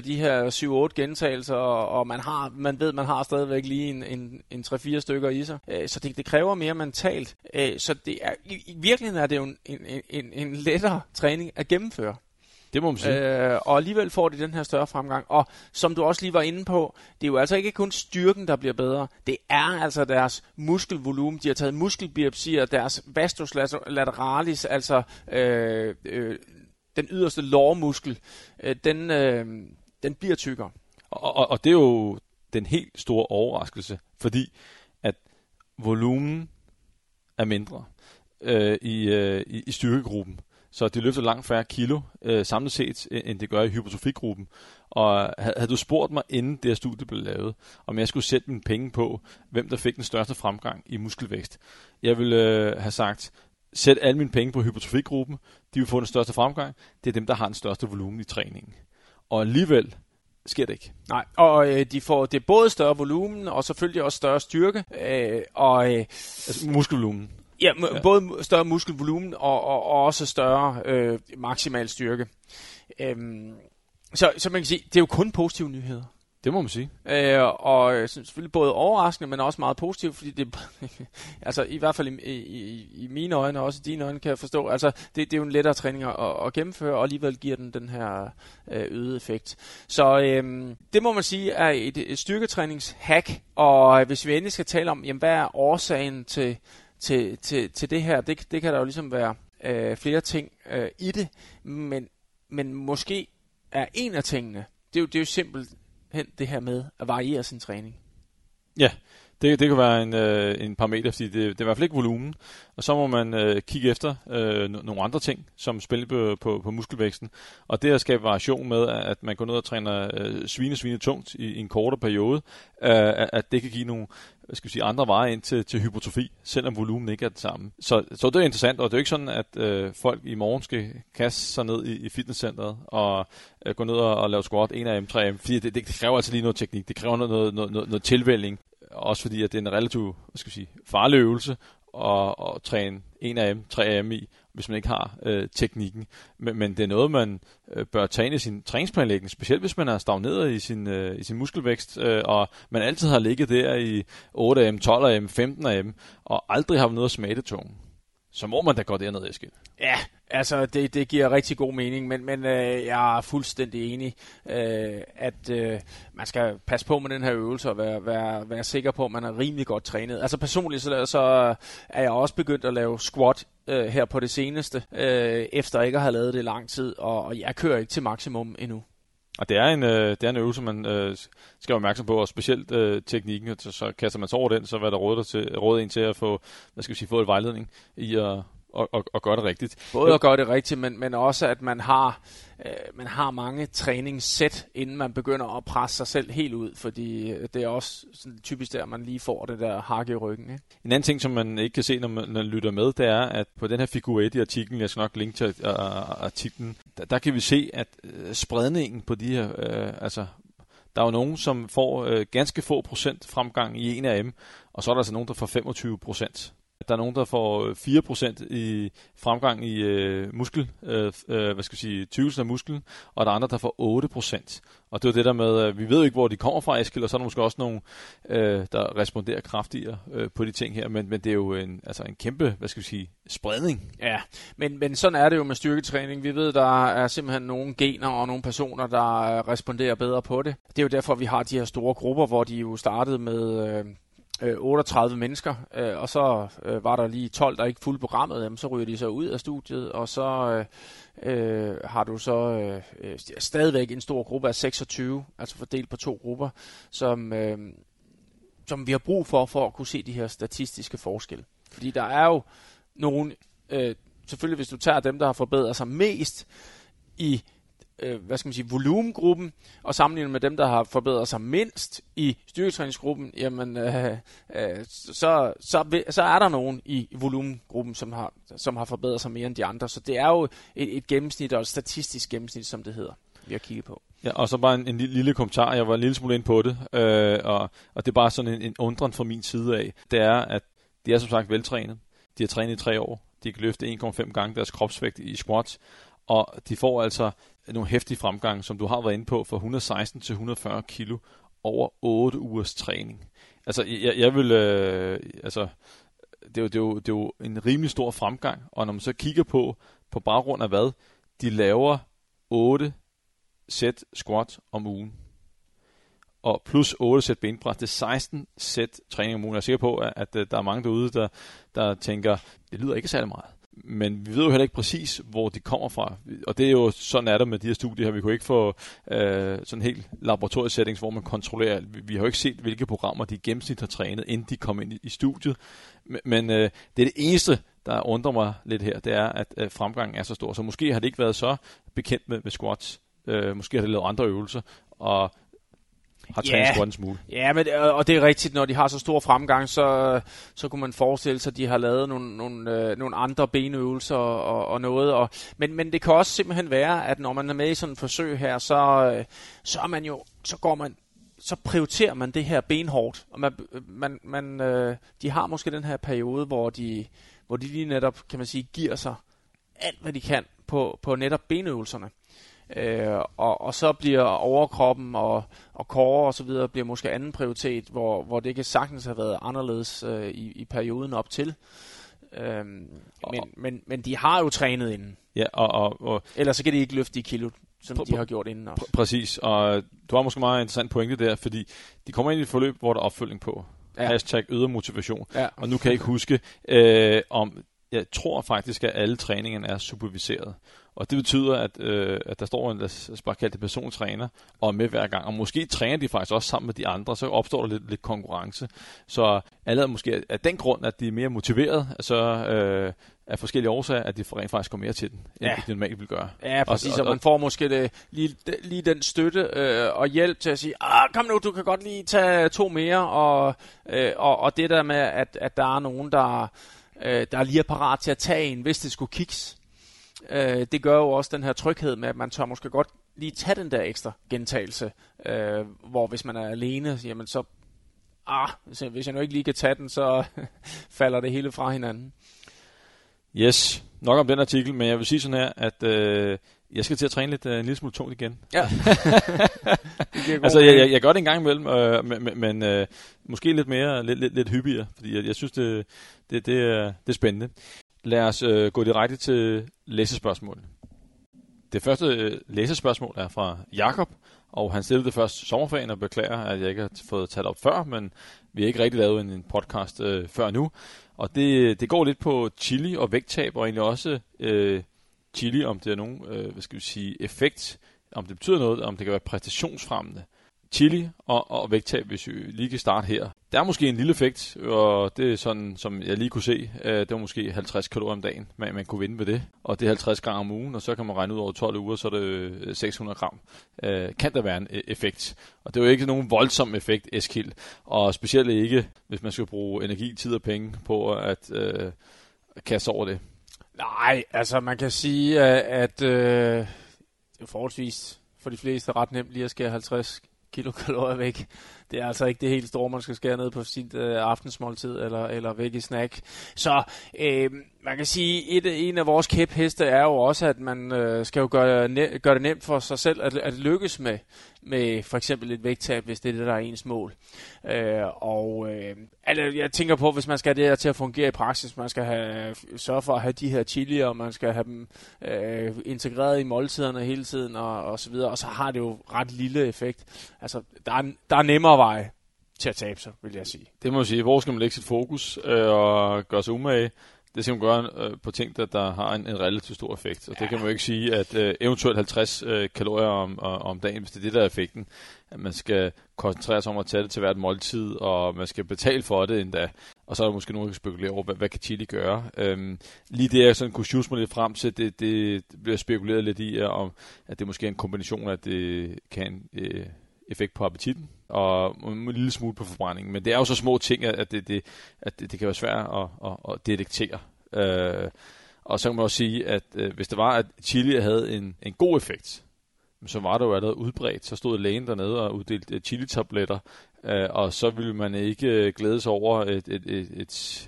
de her 7-8 gentagelser, og man ved man har stadigvæk lige en 3-4 stykker i sig. Så det kræver mere mentalt. Så det er i virkeligheden er det jo en lettere træning at gennemføre. Det må man sige. Og alligevel får de den her større fremgang. Og som du også lige var inde på, det er jo altså ikke kun styrken, der bliver bedre. Det er altså deres muskelvolumen. De har taget muskelbiopsier, deres vastus lateralis, altså den yderste lårmuskel, den bliver tykkere. Og det er jo den helt store overraskelse, fordi at volumen er mindre i styrkegruppen. Så det løfter langt færre kilo samlet set, end det gør i hypertrofigruppen. Og havde du spurgt mig, inden det her studie blev lavet, om jeg skulle sætte mine penge på, hvem der fik den største fremgang i muskelvækst, jeg ville have sagt, sæt alle mine penge på hypertrofigruppen, de vil få den største fremgang, det er dem, der har den største volumen i træningen. Og alligevel sker det ikke. Nej, og de får det både større volumen, og selvfølgelig også større styrke, altså muskelvolumen. Ja, både større muskelvolumen og også større maksimal styrke. Så man kan sige, det er jo kun positive nyheder. Det må man sige. Og jeg synes selvfølgelig både overraskende, men også meget positivt, fordi det, altså i hvert fald i mine øjne, og også i dine øjne, kan jeg forstå, altså det er jo en lettere træning at gennemføre, og alligevel giver den her øgede effekt. Så det må man sige er et styrketræningshack, og hvis vi endelig skal tale om, jamen, hvad er årsagen til det her, det kan der jo ligesom være flere ting i det, men måske er en af tingene, det er jo simpelthen det her med at variere sin træning. Ja, det kan være en parameter, fordi det er i hvert fald ikke volumen, og så må man kigge efter nogle andre ting, som spiller på muskelvæksten, og det at skabe variation med, at man går ned og træner svine tungt i en kortere periode, at det kan give nogle andre veje ind til hypertrofi, selvom volumen ikke er det samme. Så det er interessant, og det er jo ikke sådan, at folk i morgen skal kaste sig ned i fitnesscenteret og gå ned og lave squat 1 af M3 M, fordi det kræver altså lige noget teknik, det kræver noget tilvælling, også fordi at det er en relativt farlig øvelse at træne 1RM, 3RM, hvis man ikke har teknikken. Men det er noget, man bør tage ind i sin træningsplanlægning, specielt hvis man er stagneret i sin muskelvækst, og man altid har ligget der i 8RM, 12RM, 15RM, og aldrig har noget at smage det tunge. Så må man da gå derned, Eskild. Ja, altså det giver rigtig god mening, men jeg er fuldstændig enig, at man skal passe på med den her øvelse og være sikker på, at man er rimelig godt trænet. Altså personligt så er jeg også begyndt at lave squat her på det seneste, efter ikke at have lavet det lang tid, og jeg kører ikke til maksimum endnu. Og det er en øvelse, man skal være opmærksom på, og specielt teknikken, så kaster man sig over den, så hvad der råder en til at få et vejledning i at gøre det rigtigt. Både at gøre det rigtigt, men også at man har mange træningssæt, inden man begynder at presse sig selv helt ud, fordi det er også sådan typisk der, man lige får det der hak i ryggen. Ikke? En anden ting, som man ikke kan se, når man lytter med, det er, at på den her figur 1 i artiklen, jeg skal nok linke til artiklen, der kan vi se, at spredningen på de her, der er jo nogen, som får ganske få procent fremgang i en af dem, og så er der altså nogen, der får 25%. Der er nogen, der får 4% i fremgang i tykkelsen af musklen, og der er andre, der får 8%. Og det er det der med, vi ved jo ikke, hvor de kommer fra, Eskild, og så er der måske også nogen, der responderer kraftigere på de ting her, men det er jo en kæmpe, spredning. Ja, men sådan er det jo med styrketræning. Vi ved, der er simpelthen nogle gener og nogle personer, der responderer bedre på det. Det er jo derfor, vi har de her store grupper, hvor de jo startede med 38 mennesker, og så var der lige 12, der ikke fulgte programmet, så ryger de så ud af studiet, og så har du så stadigvæk en stor gruppe af 26, altså fordelt på to grupper, som vi har brug for at kunne se de her statistiske forskelle. Fordi der er jo nogle, selvfølgelig hvis du tager dem, der har forbedret sig mest i volumengruppen, og sammenlignet med dem, der har forbedret sig mindst i styrketræningsgruppen, jamen, så er der nogen i volumengruppen, som har forbedret sig mere end de andre. Så det er jo et gennemsnit, og et statistisk gennemsnit, som det hedder, vi har kigget på. Ja, og så bare en lille kommentar. Jeg var en lille smule inde på det, og det er bare sådan en undren fra min side af. Det er, at de er som sagt veltrænet. De har trænet i 3 år. De kan løfte 1,5 gange deres kropsvægt i squats, og de får altså nogle heftige fremgange, som du har været inde på, fra 116 til 140 kilo over 8 ugers træning. Altså, jeg vil... det er jo en rimelig stor fremgang, og når man så kigger på baggrund af hvad, de laver 8 sæt squat om ugen, og plus 8 sæt benpres, det er 16 sæt træning om ugen. Jeg er sikker på, at der er mange derude, der tænker, det lyder ikke særlig meget. Men vi ved jo heller ikke præcis, hvor de kommer fra. Og det er jo sådan, er det med de her studier her. Vi kunne ikke få sådan helt laboratoriesettings, hvor man kontrollerer. Vi har jo ikke set, hvilke programmer de gennemsnit har trænet, inden de kom ind i studiet. Men det er det eneste, der undrer mig lidt her, det er, at fremgangen er så stor. Så måske har det ikke været så bekendt med squats. Måske har det lavet andre øvelser, og har trænet squat en smule. Ja, men, og det er rigtigt, når de har så stor fremgang, så kunne man forestille sig, at de har lavet nogle andre benøvelser og noget. Men det kan også simpelthen være, at når man er med i sådan et forsøg her, så prioriterer man det her benhårdt. Og de har måske den her periode, hvor de lige netop, kan man sige, giver sig alt, hvad de kan på netop benøvelserne. Og så bliver overkroppen og core og så videre bliver måske anden prioritet, hvor det kan sagtens have været anderledes i perioden op til. Men de har jo trænet inden. Ja, og ellers så kan de ikke løfte de kilo, som de har gjort inden også. Præcis, og du har måske meget interessant pointe der, fordi de kommer ind i et forløb, hvor der er opfølging på. Ja. Hashtag ydermotivation. Ja. Og nu kan jeg ikke huske, jeg tror faktisk, at alle træningerne er superviseret. Og det betyder, at der står en, bare kaldt persontræner, og er med hver gang. Og måske træner de faktisk også sammen med de andre, så opstår der lidt konkurrence. Så allerede måske af den grund, at de er mere motiveret, så af forskellige årsager, at de rent faktisk går mere til den, end de normalt vil gøre. Ja, præcis. Og man får måske lige den støtte og hjælp til at sige, kom nu, du kan godt lige tage 2 mere. Og det der med, at der er nogen, der lige er parat til at tage en, hvis det skulle kiks. Det gør jo også den her tryghed med, at man tør måske godt lige tage den der ekstra gentagelse, hvor hvis man er alene, jamen så hvis jeg nu ikke lige kan tage den, så falder det hele fra hinanden. Yes, nok om den artikel, men jeg vil sige sådan her, at jeg skal til at træne lidt en lille smule tungt igen. Ja. Altså, jeg gør det en gang imellem, men måske lidt mere, lidt hyppigere, fordi jeg synes, det er spændende. Lad os gå direkte til læsespørgsmålene. Det første læsespørgsmål er fra Jakob, og han stillede det først sommerferien og beklager, at jeg ikke har fået talt op før, men vi har ikke rigtig lavet en podcast før nu. Og det går lidt på chili og vægttab, og egentlig også chili, om det er nogen hvad skal vi sige, effekt, om det betyder noget, om det kan være præstationsfremmende. Chili og vægttab, hvis vi lige kan starte her. Der er måske en lille effekt, og det er sådan, som jeg lige kunne se, det var måske 50 kalorier om dagen, man kunne vinde ved det. Og det er 50 gram om ugen, og så kan man regne ud over 12 uger, så er det 600 gram. Kan der være en effekt? Og det er jo ikke nogen voldsom effekt, Eskild. Og specielt ikke, hvis man skal bruge energi, tid og penge på at kaste over det. Nej, altså man kan sige, at det er forholdsvis for de fleste ret nemt lige at skære 50 kilokalorier væk. Det er altså ikke det helt store, man skal skære ned på sit aftensmåltid eller væk i snack. Så man kan sige, en af vores kæpheste er jo også, at man skal jo gøre det nemt for sig selv at lykkes med for eksempel et vægttab, hvis det er det, der er ens mål. Jeg tænker på, hvis man skal have det her til at fungere i praksis, man skal sørge for at have de her chilier, og man skal have dem integreret i måltiderne hele tiden, og så videre, og så har det jo ret lille effekt. Altså, der er nemmere vej til at tabe sig, vil jeg sige. Det må man sige. Hvor skal man lægge sit fokus og gøre sig umage? Det skal man gøre på ting, der har en relativt stor effekt. Og ja. Det kan man jo ikke sige, at eventuelt 50 kalorier om dagen, hvis det er det, der er effekten. At man skal koncentrere sig om at tage det til hvert måltid, og man skal betale for det endda. Og så er der måske nogen, der kan spekulere over, hvad kan chili gøre? Lige det, jeg sådan kunne sjusse mig lidt frem til, det bliver spekuleret lidt i, om at det måske er en kombination, at det kan effekt på appetitten og en lille smule på forbrændingen. Men det er jo så små ting, at det kan være svært at detektere. Og så kan man også sige, at hvis det var, at chili havde en god effekt, så var det jo allerede udbredt. Så stod lægen dernede og uddelte chili-tabletter, og så ville man ikke glæde sig over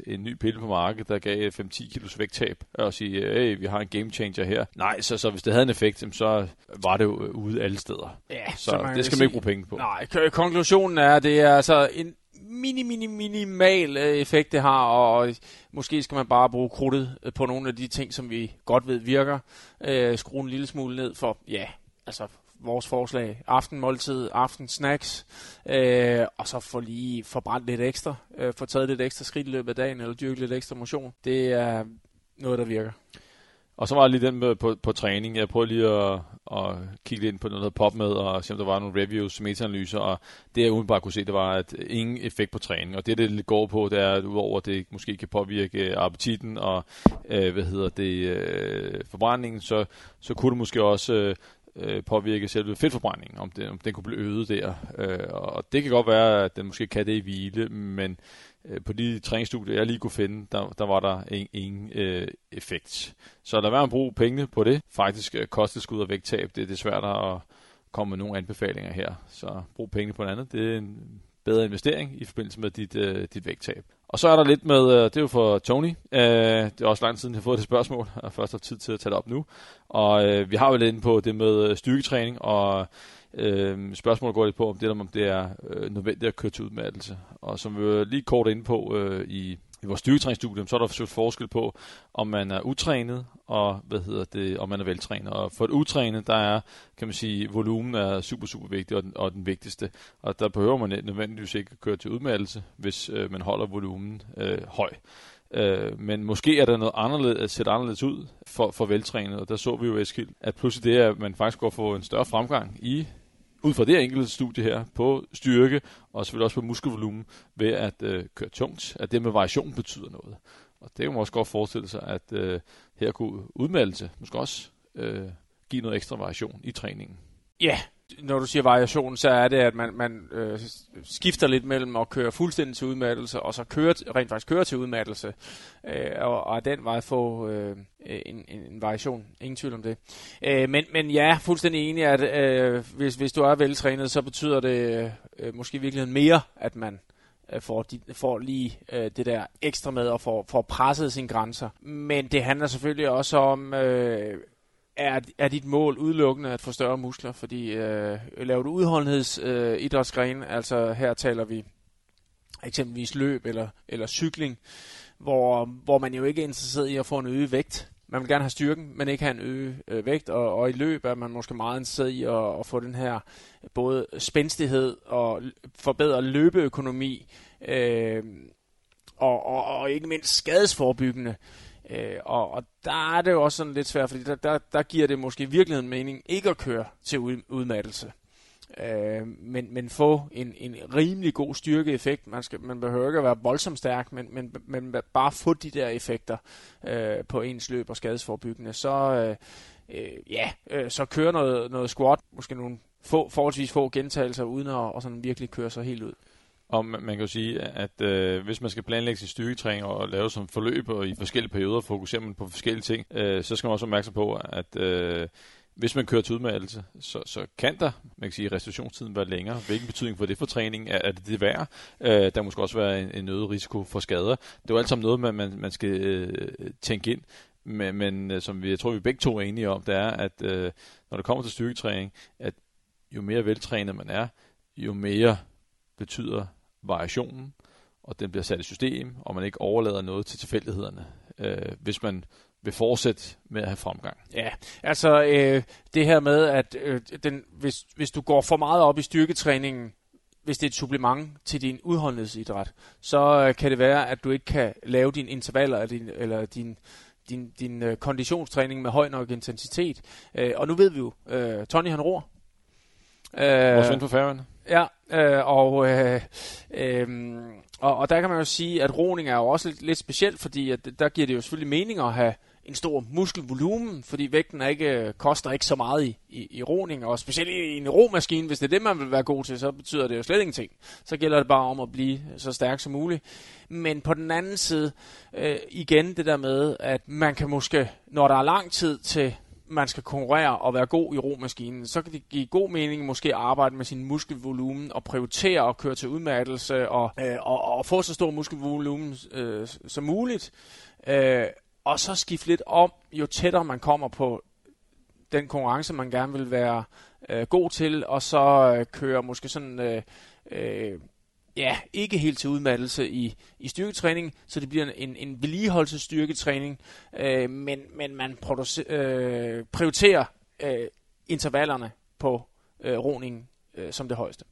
en ny pille på markedet, der gav 5-10 kilos vægttab, og sige, hey, vi har en game changer her. Nej, så hvis det havde en effekt, så var det jo ude alle steder. Ja, så det skal man ikke bruge penge på. Nej, konklusionen er, at det er altså en minimal effekt, det har, og måske skal man bare bruge krudtet på nogle af de ting, som vi godt ved virker. Skrue en lille smule ned for, ja, altså vores forslag, aftenmåltid, aftensnacks, og så få lige forbrændt lidt ekstra, få taget lidt ekstra skridt i løbet af dagen, eller dyrke lidt ekstra motion. Det er noget, der virker. Og så var lige den med på træning. Jeg prøvede lige at kigge lidt ind på noget, der PubMed, og se om der var nogle reviews, meta-analyser, og det jeg udenbart kunne se, det var, at ingen effekt på træning. Og det går på, det er, at udover at det måske kan påvirke appetitten og forbrændingen, så kunne det måske også påvirke selve fedtforbrændingen, om den kunne blive øget der. Og det kan godt være, at den måske kan det i hvile, men på de træningsstudier, jeg lige kunne finde, der var der ingen effekt. Så lad være at bruge pengene på det. Faktisk kosttilskud og vægttab, det er svært at komme med nogle anbefalinger her. Så brug pengene på noget andet. Det er en bedre investering i forbindelse med dit vægttab. Og så er der lidt med, det er jo for Tony, det er også lang tid siden, jeg har fået det spørgsmål, og først har tid til at tage det op nu. Og vi har jo lidt inde på det med styrketræning, og spørgsmålet går lidt på, om det er nødvendigt at køre til udmattelse. Og som vi lige kort inde på i vores styrketræningsstudium, så er der forskel på, om man er utrænet, og om man er veltrænet. Og for et utrænet, der er, kan man sige, volumen er super, super vigtig, og den vigtigste. Og der behøver man nødvendigvis ikke at køre til udmattelse, hvis man holder volumen høj. Men måske er der noget anderledes at sætte anderledes ud for veltrænet, og der så vi jo Eskild, at pludselig det er, at man faktisk går for en større fremgang ud fra det enkelte studie her, på styrke og selvfølgelig også på muskelvolumen ved at køre tungt, at det med variation betyder noget. Og det kan man også godt forestille sig, at her kunne udmeldelse måske også give noget ekstra variation i træningen. Ja, når du siger variation, så er det, at man skifter lidt mellem at køre fuldstændig til udmattelse, og så rent faktisk køre til udmattelse, og af den vej få en variation. Ingen tvivl om det. Men ja, fuldstændig enig, at hvis du er veltrænet, så betyder det måske i virkeligheden mere, at man får lige det der ekstra med og får presset sine grænser. Men det handler selvfølgelig også om, er dit mål udelukkende at få større muskler? Fordi laver du udholdenhedsidrætsgrene, altså her taler vi eksempelvis løb eller cykling, hvor man jo ikke er interesseret i at få en øget vægt. Man vil gerne have styrken, men ikke have en øget vægt, og i løb er man måske meget interesseret i at få den her både spændstighed og forbedre løbeøkonomi, og ikke mindst skadesforebyggende. Og der er det jo også sådan lidt svært, fordi der giver det måske i virkeligheden mening ikke at køre til udmattelse. Men få en rimelig god styrkeeffekt. Man behøver ikke at være voldsomt stærk, men bare få de der effekter på ens løb og skadesforbyggende. Så køre noget squat, måske nogle forholdsvis få gentagelser, uden at sådan virkelig køre sig helt ud. Og man kan jo sige, at hvis man skal planlægge sin styrketræning og lave som forløb og i forskellige perioder fokusere man på forskellige ting, så skal man også være opmærksom på, at hvis man kører til udmattelse, så kan der, man kan sige, restitutionstiden være længere. Hvilken betydning for det for træningen? Er det værd? Der måske også være en øget risiko for skader. Det er jo alt sammen noget, man skal tænke ind. Men som jeg tror, vi begge to er enige om, det er, at når det kommer til styrketræning, at jo mere veltrænet man er, jo mere betyder variationen, og den bliver sat i system, og man ikke overlader noget til tilfældighederne. Hvis man vil fortsætte med at have fremgang. Ja, altså det her med, at hvis du går for meget op i styrketræningen, hvis det er et supplement til din udholdenhedsidræt, så kan det være, at du ikke kan lave dine intervaller eller din konditionstræning med høj nok intensitet. Og nu ved vi jo, Tony han ror. Vores ven på Færøerne. Ja, og der kan man jo sige, at roning er jo også lidt specielt, fordi at der giver det jo selvfølgelig mening at have en stor muskelvolumen, fordi vægten koster ikke så meget i roning, og specielt i en romaskine, hvis det er det, man vil være god til, så betyder det jo slet ingenting. Så gælder det bare om at blive så stærk som muligt. Men på den anden side, igen det der med, at man kan måske, når der er lang tid til man skal konkurrere og være god i romaskinen, så kan det give god mening måske at arbejde med sin muskelvolumen og prioritere at køre til udmattelse og få så stor muskelvolumen som muligt. Og så skifte lidt om, jo tættere man kommer på den konkurrence, man gerne vil være god til, og så køre måske sådan ikke helt til udmattelse i styrketræning, så det bliver en vedligeholdelsesstyrketræning, men man prioriterer intervallerne på roningen som det højeste.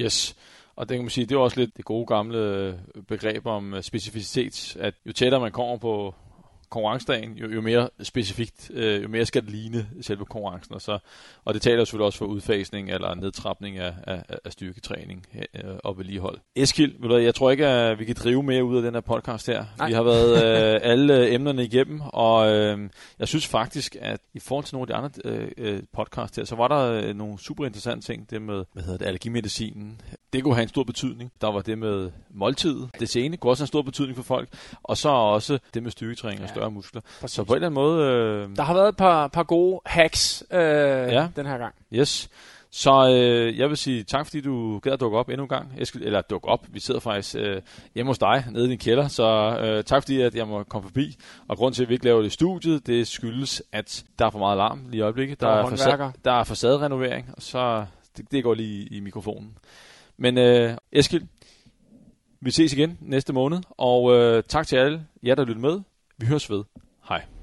Yes, og det kan man sige, det er også lidt det gode gamle begreb om specificitet, at jo tættere man kommer på konkurrencedagen, jo mere specifikt, jo mere skal det ligne selve konkurrencen. Og det taler selvfølgelig også for udfasning eller nedtrapning af styrketræning og vedligehold. Eskild, jeg tror ikke, at vi kan drive mere ud af den her podcast her. Nej. Vi har været alle emnerne igennem, og jeg synes faktisk, at i forhold til nogle af de andre podcasts her, så var der nogle super interessante ting. Det med, allergimedicinen. Det kunne have en stor betydning. Der var det med måltid. Det sene kunne også have en stor betydning for folk. Og så også det med styrketræning og større muskler. Præcis. Så på en eller anden måde der har været et par gode hacks den her gang. Yes. Så jeg vil sige tak, fordi du gad at dukke op endnu en gang. Dukke op. Vi sidder faktisk hjemme hos dig, nede i din kælder. Så tak, fordi at jeg må komme forbi. Og grund til, at vi ikke laver det i studiet, det skyldes, at der er for meget larm lige i øjeblikket. Der er facaderenovering, og så det går lige i mikrofonen. Men Eskild, vi ses igen næste måned. Og tak til alle jer, der lytter med. Vi høres ved. Hej.